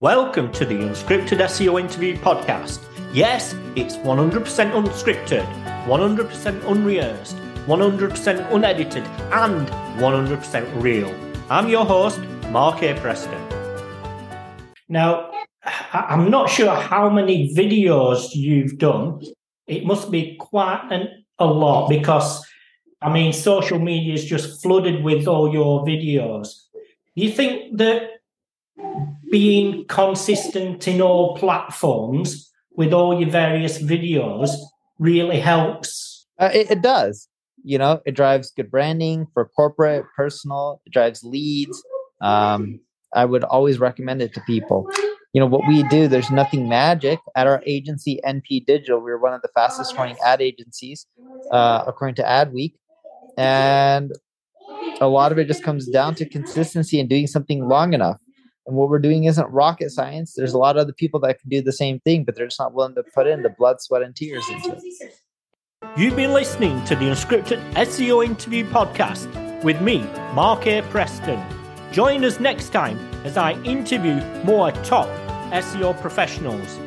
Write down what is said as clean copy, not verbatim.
Welcome to the Unscripted SEO Interview Podcast. Yes, it's 100% unscripted, 100% unrehearsed, 100% unedited, and 100% real. I'm your host, Mark A Preston. Now, I'm not sure how many videos you've done. It must be quite a lot because, I mean, social media is just flooded with all your videos. Do you think that being consistent in all platforms with all your various videos really helps? It does. You know, it drives good branding for corporate, personal. It drives leads. I would always recommend it to people. You know, what we do, there's nothing magic. At our agency, NP Digital, we're one of the fastest growing ad agencies, according to Adweek. And a lot of it just comes down to consistency and doing something long enough. And what we're doing isn't rocket science. There's a lot of other people that can do the same thing, but they're just not willing to put in the blood, sweat, and tears into it. You've been listening to the Unscripted SEO Interview Podcast with me, Mark A. Preston. Join us next time as I interview more top SEO professionals.